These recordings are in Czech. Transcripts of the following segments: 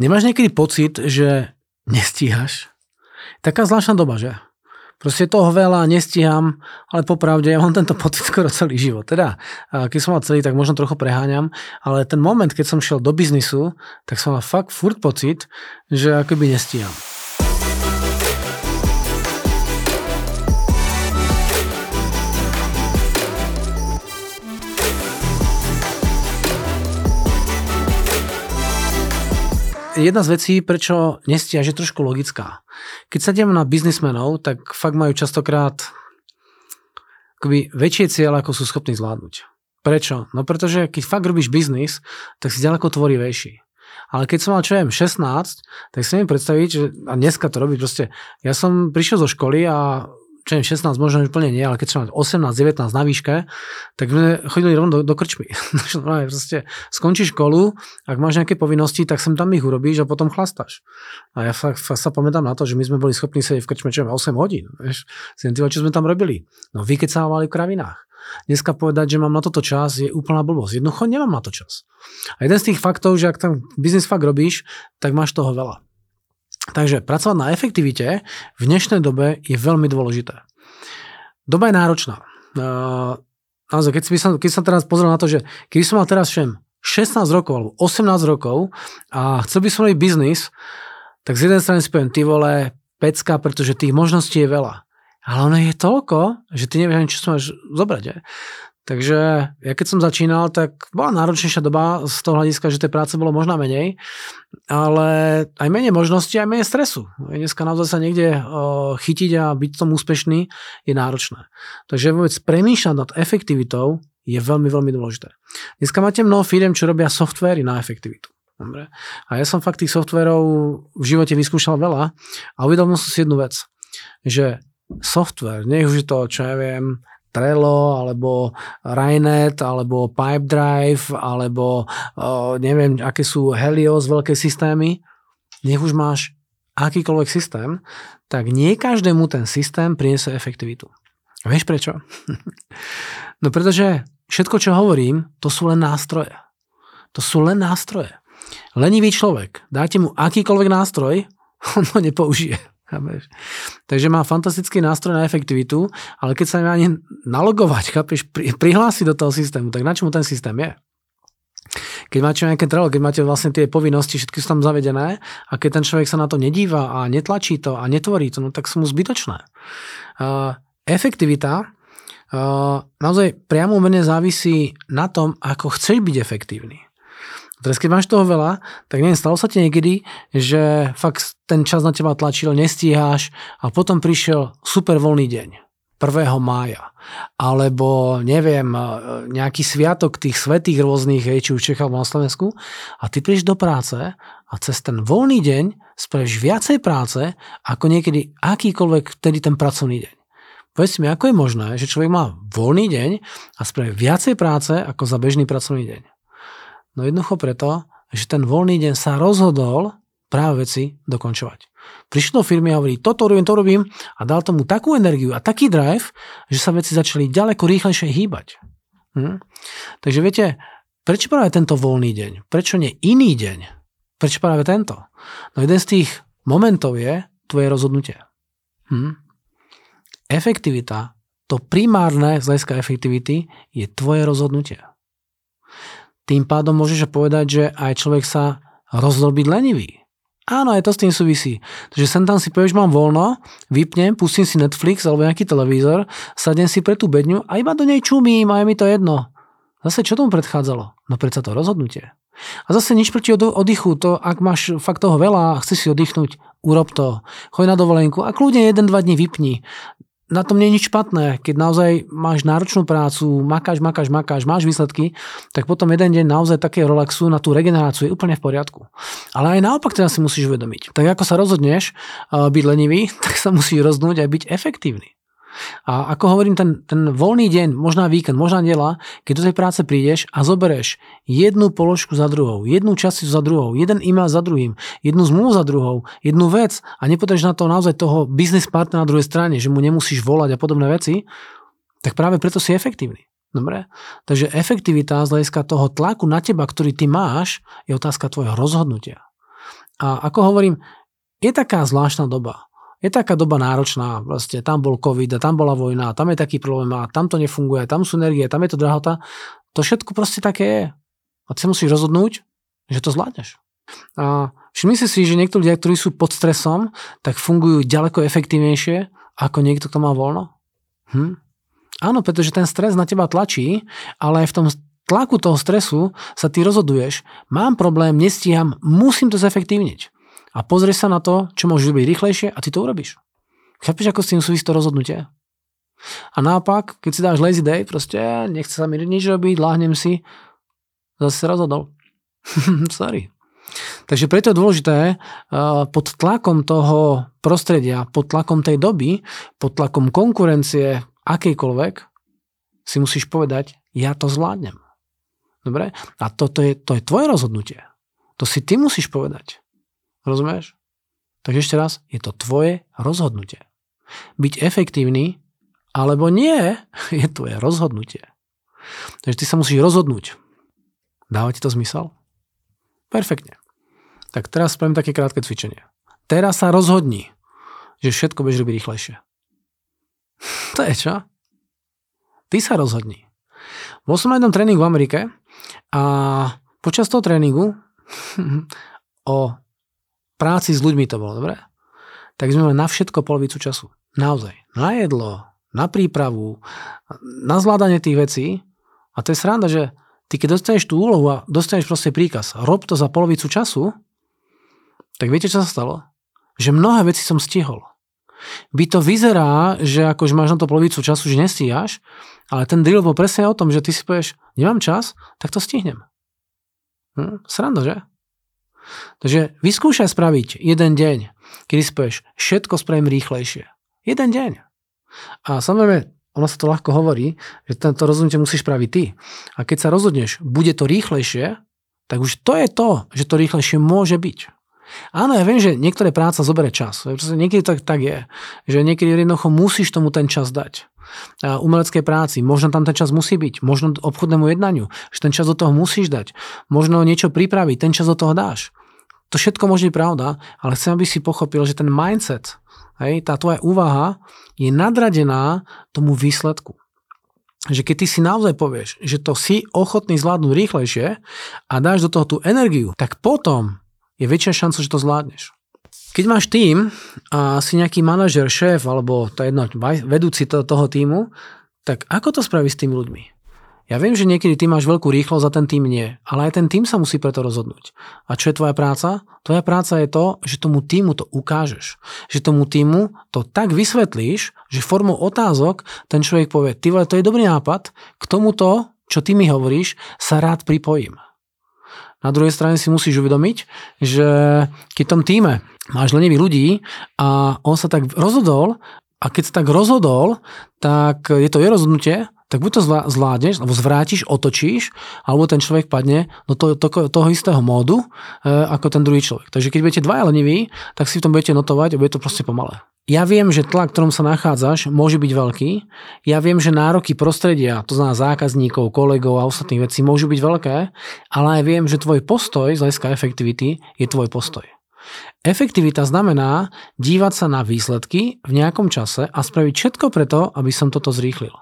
Nemáš niekedy pocit, že nestíhaš? Taká zvláštna doba, že? Proste toho veľa, nestíham, ale popravde ja mám tento pocit skoro celý život. Teda, keď som mal celý, tak možno trochu preháňam, ale ten moment, keď som šiel do biznisu, tak som mal fakt furt pocit, že akoby nestíham. Jedna z vecí, prečo nestíhaš, je trošku logická. Keď sa idem na biznismenov, tak fakt majú častokrát akoby väčšie cieľe, ako sú schopní zvládnuť. Prečo? No pretože keď fakt robíš biznis, tak si ďaleko tvorivejší. Ale keď som mal, čo viem, 16, tak si neviem predstaviť, že a dneska to robí proste. Ja som prišiel zo školy a čo viem, 16 možno úplne nie, ale keď som mal 18, 19 na výške, tak sme chodili rovno do krčmy. Proste skončíš školu, ak máš nejaké povinnosti, tak sem tam ich urobíš a potom chlastáš. A ja sa pamätám na to, že my sme boli schopní sedieť v krčme, čo viem, 8 hodín. Vieš, čo sme tam robili? No vykecávali v kravinách. Dneska povedať, že mám na toto čas, je úplná blbosť. Jednoducho nemám na to čas. A jeden z tých faktov, že ak tam biznis fakt robíš, tak máš toho veľa. Takže pracovať na efektivite v dnešnej dobe je veľmi dôležité. Doba je náročná. Naozaj, keď som teraz pozrel na to, že keby som mal teraz 16 rokov alebo 18 rokov a chcel by som robiť biznis, tak z jednej strany spojím, ty vole, pecka, pretože tých možností je veľa. Ale ono je toľko, že ty nevieš ani, čo máš zobrať. Je? Takže ja keď som začínal, tak bola náročnejšia doba z toho hľadiska, že tej práce bolo možno menej, ale aj menej možností, aj menej stresu. Dneska naozaj sa niekde chytiť a byť tom úspešný je náročné. Takže vôbec premýšľať nad efektivitou je veľmi, veľmi dôležité. Dneska máte mnoho firiem, čo robia softvéry na efektivitu. Dobre? A ja som fakt tých softverov v živote vyskúšal veľa a uvedomil som si jednu vec, že softvér, nech už je to, čo ja viem, Trello, alebo Rainet, alebo Pipedrive, alebo neviem, aké sú Helios, veľké systémy. Nech už máš akýkoľvek systém, tak nie každému ten systém priniesie efektivitu. Vieš prečo? No pretože všetko, čo hovorím, to sú len nástroje. To sú len nástroje. Lenivý človek, dáte mu akýkoľvek nástroj, on ho nepoužije. Chápeš? Takže má fantastický nástroj na efektivitu, ale keď sa nemá ani nalogovať, chápeš, prihlásiť do toho systému, tak na čomu ten systém je? Keď máte nejaké Trello, keď máte vlastne tie povinnosti, všetky sú tam zavedené a keď ten človek sa na to nedíva a netlačí to a netvorí to, no tak sú mu zbytočné. Efektivita naozaj priamo mene závisí na tom, ako chceš byť efektívny. Teraz keď máš toho veľa, tak neviem, stalo sa ti niekedy, že fakt ten čas na teba tlačil, nestíháš a potom prišiel super voľný deň, 1. mája, alebo neviem, nejaký sviatok tých svätých rôznych, či už v Čechách na Slovensku a ty prídeš do práce a cez ten voľný deň spravíš viacej práce ako niekedy akýkoľvek vtedy ten pracovný deň. Povedz mi, ako je možné, že človek má voľný deň a spraví viacej práce ako za bežný pracovný deň? No jednoducho preto, že ten voľný deň sa rozhodol práve veci dokončovať. Prišiel do firmy a hovorí, to robím a dal tomu takú energiu a taký drive, že sa veci začali ďaleko rýchlejšie hýbať. Takže viete, prečo práve tento voľný deň? Prečo nie iný deň? Prečo práve tento? No jeden z tých momentov je tvoje rozhodnutie. Efektivita, to primárne z hľadiska efektivity je tvoje rozhodnutie. Tým pádom môžeš povedať, že aj človek sa rozhodol byť lenivý. Áno, aj to s tým súvisí. Takže sem tam si povieš, mám voľno, vypnem, pustím si Netflix alebo nejaký televízor, sadnem si pre tú bedňu a iba do nej čumím a je mi to jedno. Zase čo tomu predchádzalo? No predsa to rozhodnutie. A zase nič proti oddychu, to ak máš fakt toho veľa a chceš si oddychnúť, urob to. Choď na dovolenku a kľudne 1-2 dní vypni. Na tom nie je nič špatné, keď naozaj máš náročnú prácu, makáš, máš výsledky, tak potom jeden deň naozaj takého relaxu na tú regeneráciu je úplne v poriadku. Ale aj naopak teda si musíš uvedomiť. Tak ako sa rozhodneš byť lenivý, tak sa musíš rozhodnúť aj byť efektívny. A ako hovorím, ten voľný deň, možná víkend, možná nedela, keď do tej práce prídeš a zoberieš jednu položku za druhou, jednu časť za druhou, jeden e-mail za druhým, jednu zmluvu za druhou, jednu vec a nepotrebuješ na to naozaj toho business partnera na druhej strane, že mu nemusíš volať a podobné veci, tak práve preto si efektívny. Dobre? Takže efektivita z hľadiska toho tlaku na teba, ktorý ty máš, je otázka tvojho rozhodnutia. A ako hovorím, je taká zvláštna doba. Je taká doba náročná, vlastne tam bol COVID a tam bola vojna, tam je taký problém a tam to nefunguje, tam sú energie, tam je to drahota. To všetko proste také je. A ty sa musíš rozhodnúť, že to zvládneš. A všimni si, že niektorí ľudia, ktorí sú pod stresom, tak fungujú ďaleko efektívnejšie ako niekto, kto má voľno. Áno, pretože ten stres na teba tlačí, ale aj v tom tlaku toho stresu sa ty rozhoduješ, mám problém, nestíham, musím to zefektívniť. A pozrieš sa na to, čo môžeš robiť rýchlejšie a ty to urobíš. Chápeš, ako s tým súvisí to rozhodnutie? A naopak, keď si dáš lazy day, proste nechce sa mi nič robiť, láhnem si, zase rozhodol. Sorry. Takže preto je dôležité pod tlakom toho prostredia, pod tlakom tej doby, pod tlakom konkurencie, akejkoľvek, si musíš povedať, ja to zvládnem. Dobre? A to je tvoje rozhodnutie. To si ty musíš povedať. Rozumieš? Takže ešte raz, je to tvoje rozhodnutie. Byť efektívny alebo nie, je tvoje rozhodnutie. Takže ty sa musíš rozhodnúť. Dáva ti to zmysel? Perfektne. Tak teraz spravím také krátke cvičenie. Teraz sa rozhodni, že všetko budeš robiť rýchlejšie. To je čo? Ty sa rozhodni. Bol som na jednom tréningu v Amerike a počas toho tréningu o práci s ľuďmi to bolo, dobre? Tak sme mali na všetko polovicu času. Naozaj. Na jedlo, na prípravu, na zvládanie tých vecí. A to je sranda, že ty keď dostaneš tú úlohu a dostaneš proste príkaz, rob to za polovicu času, tak viete, čo sa stalo? Že mnohé veci som stihol. By to vyzerá, že akože máš na to polovicu času, že nestíhaš, ale ten drill bol presne o tom, že ty si povieš, nemám čas, tak to stihnem. Sranda, že? Takže vyskúšaj spraviť jeden deň, kedy si povieš, všetko spravím rýchlejšie. Jeden deň. A samozrejme, ono sa to ľahko hovorí, že to rozhodnutie musíš spraviť ty. A keď sa rozhodneš, bude to rýchlejšie, tak už to je to, že to rýchlejšie môže byť. Áno, ja viem, že niektoré práca zoberie čas. Niekedy to tak je, že niekedy jednoducho musíš tomu ten čas dať. Umeleckej práci, možno tam ten čas musí byť, možno obchodnému jednaniu, že ten čas do toho musíš dať, možno niečo pripraviť, ten čas do toho dáš. To všetko môže byť pravda, ale chcem, aby si pochopil, že ten mindset, hej, tá tvoja úvaha je nadradená tomu výsledku. Že keď ty si naozaj povieš, že to si ochotný zvládnuť rýchlejšie a dáš do toho tú energiu, tak potom je väčšia šanca, že to zvládneš. Keď máš tým a si nejaký manažer, šéf alebo to jedno, vedúci toho týmu, tak ako to spravíš s tými ľuďmi? Ja viem, že niekedy ty máš veľkú rýchlosť a ten tým nie, ale aj ten tým sa musí preto rozhodnúť. A čo je tvoja práca? Tvoja práca je to, že tomu týmu to ukážeš. Že tomu týmu to tak vysvetlíš, že formou otázok ten človek povie, ty vole, to je dobrý nápad, k tomuto, čo ty mi hovoríš, sa rád pripojím. Na druhej strane si musíš uvedomiť, že keď v tom týme máš lenivých ľudí a on sa tak rozhodol a keď sa tak rozhodol, tak je to jeho rozhodnutie, tak buď to zvládneš, alebo zvrátiš, otočíš, alebo ten človek padne do toho istého módu ako ten druhý človek. Takže keď budete dvaja leniví, tak si v tom budete notovať a bude to proste pomalé. Ja viem, že tlak, v ktorom sa nachádzaš, môže byť veľký. Ja viem, že nároky prostredia, to znamená zákazníkov, kolegov a ostatných vecí, môžu byť veľké, ale aj viem, že tvoj postoj z hľadiska efektivity je tvoj postoj. Efektivita znamená dívať sa na výsledky v nejakom čase a spraviť všetko preto, aby som toto zrýchlil.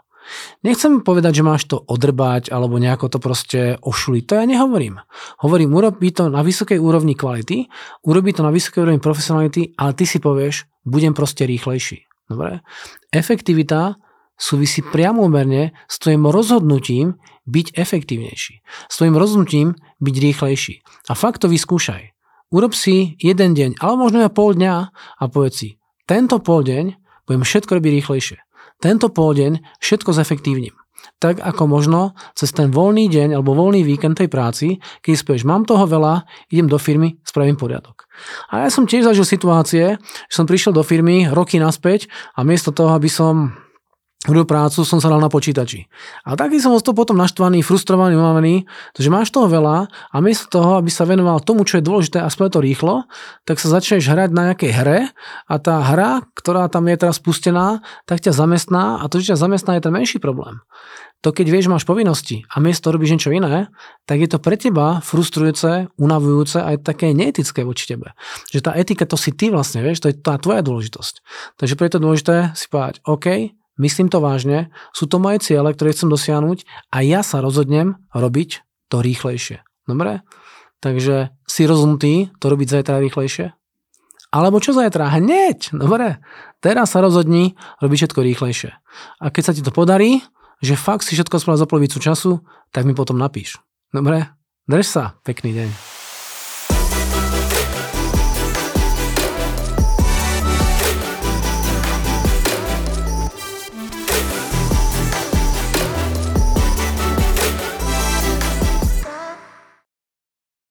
Nechcem povedať, že máš to odrbať alebo nejako to proste ošuliť. To ja nehovorím. Hovorím, urobí to na vysokej úrovni kvality, urobí to na vysokej úrovni profesionality, ale ty si povieš, budem proste rýchlejší. Dobre? Efektivita súvisí priamomerne s tvojim rozhodnutím byť efektívnejší. S tvojim rozhodnutím byť rýchlejší. A fakt to vyskúšaj. Urob si jeden deň, ale možno aj pol dňa a povedz si, tento pol deň budem všetko robiť rýchlejšie. Tento poldeň všetko zefektívnim. Tak ako možno cez ten voľný deň alebo voľný víkend tej práci, keď spieš, mám toho veľa, idem do firmy, spravím poriadok. A ja som tiež zažil situácie, že som prišiel do firmy roky naspäť a miesto toho, aby som robil prácu, som sa dal na počítači. A taký som ostal potom naštvaný, frustrovaný, unavený, takže máš toho veľa a miesto toho, aby sa venoval tomu, čo je dôležité a spravil to rýchlo, tak sa začneš hrať na nejakej hre a tá hra, ktorá tam je teraz spustená, tak ťa zamestná a to, že ťa zamestná, je ten menší problém. to keď vieš, máš povinnosti a miesto robíš niečo iné, tak je to pre teba frustrujúce, unavujúce a je také neetické voči tebe. Že tá etika, to si ty vlastne, vieš, to je tá tvoja dôležitosť. Takže preto je dôležité si povedať, OK, myslím to vážne, sú to moje ciele, ktoré chcem dosiahnuť a ja sa rozhodnem robiť to rýchlejšie. Dobre? Takže si rozhodnutý to robiť zajtra rýchlejšie? Alebo čo zajtra? Hneď! Dobre, teraz sa rozhodni robiť všetko rýchlejšie. A keď sa ti to podarí, že fakt si všetko spravil za polovicu času, tak mi potom napíš. Dobre, drž sa, pekný deň.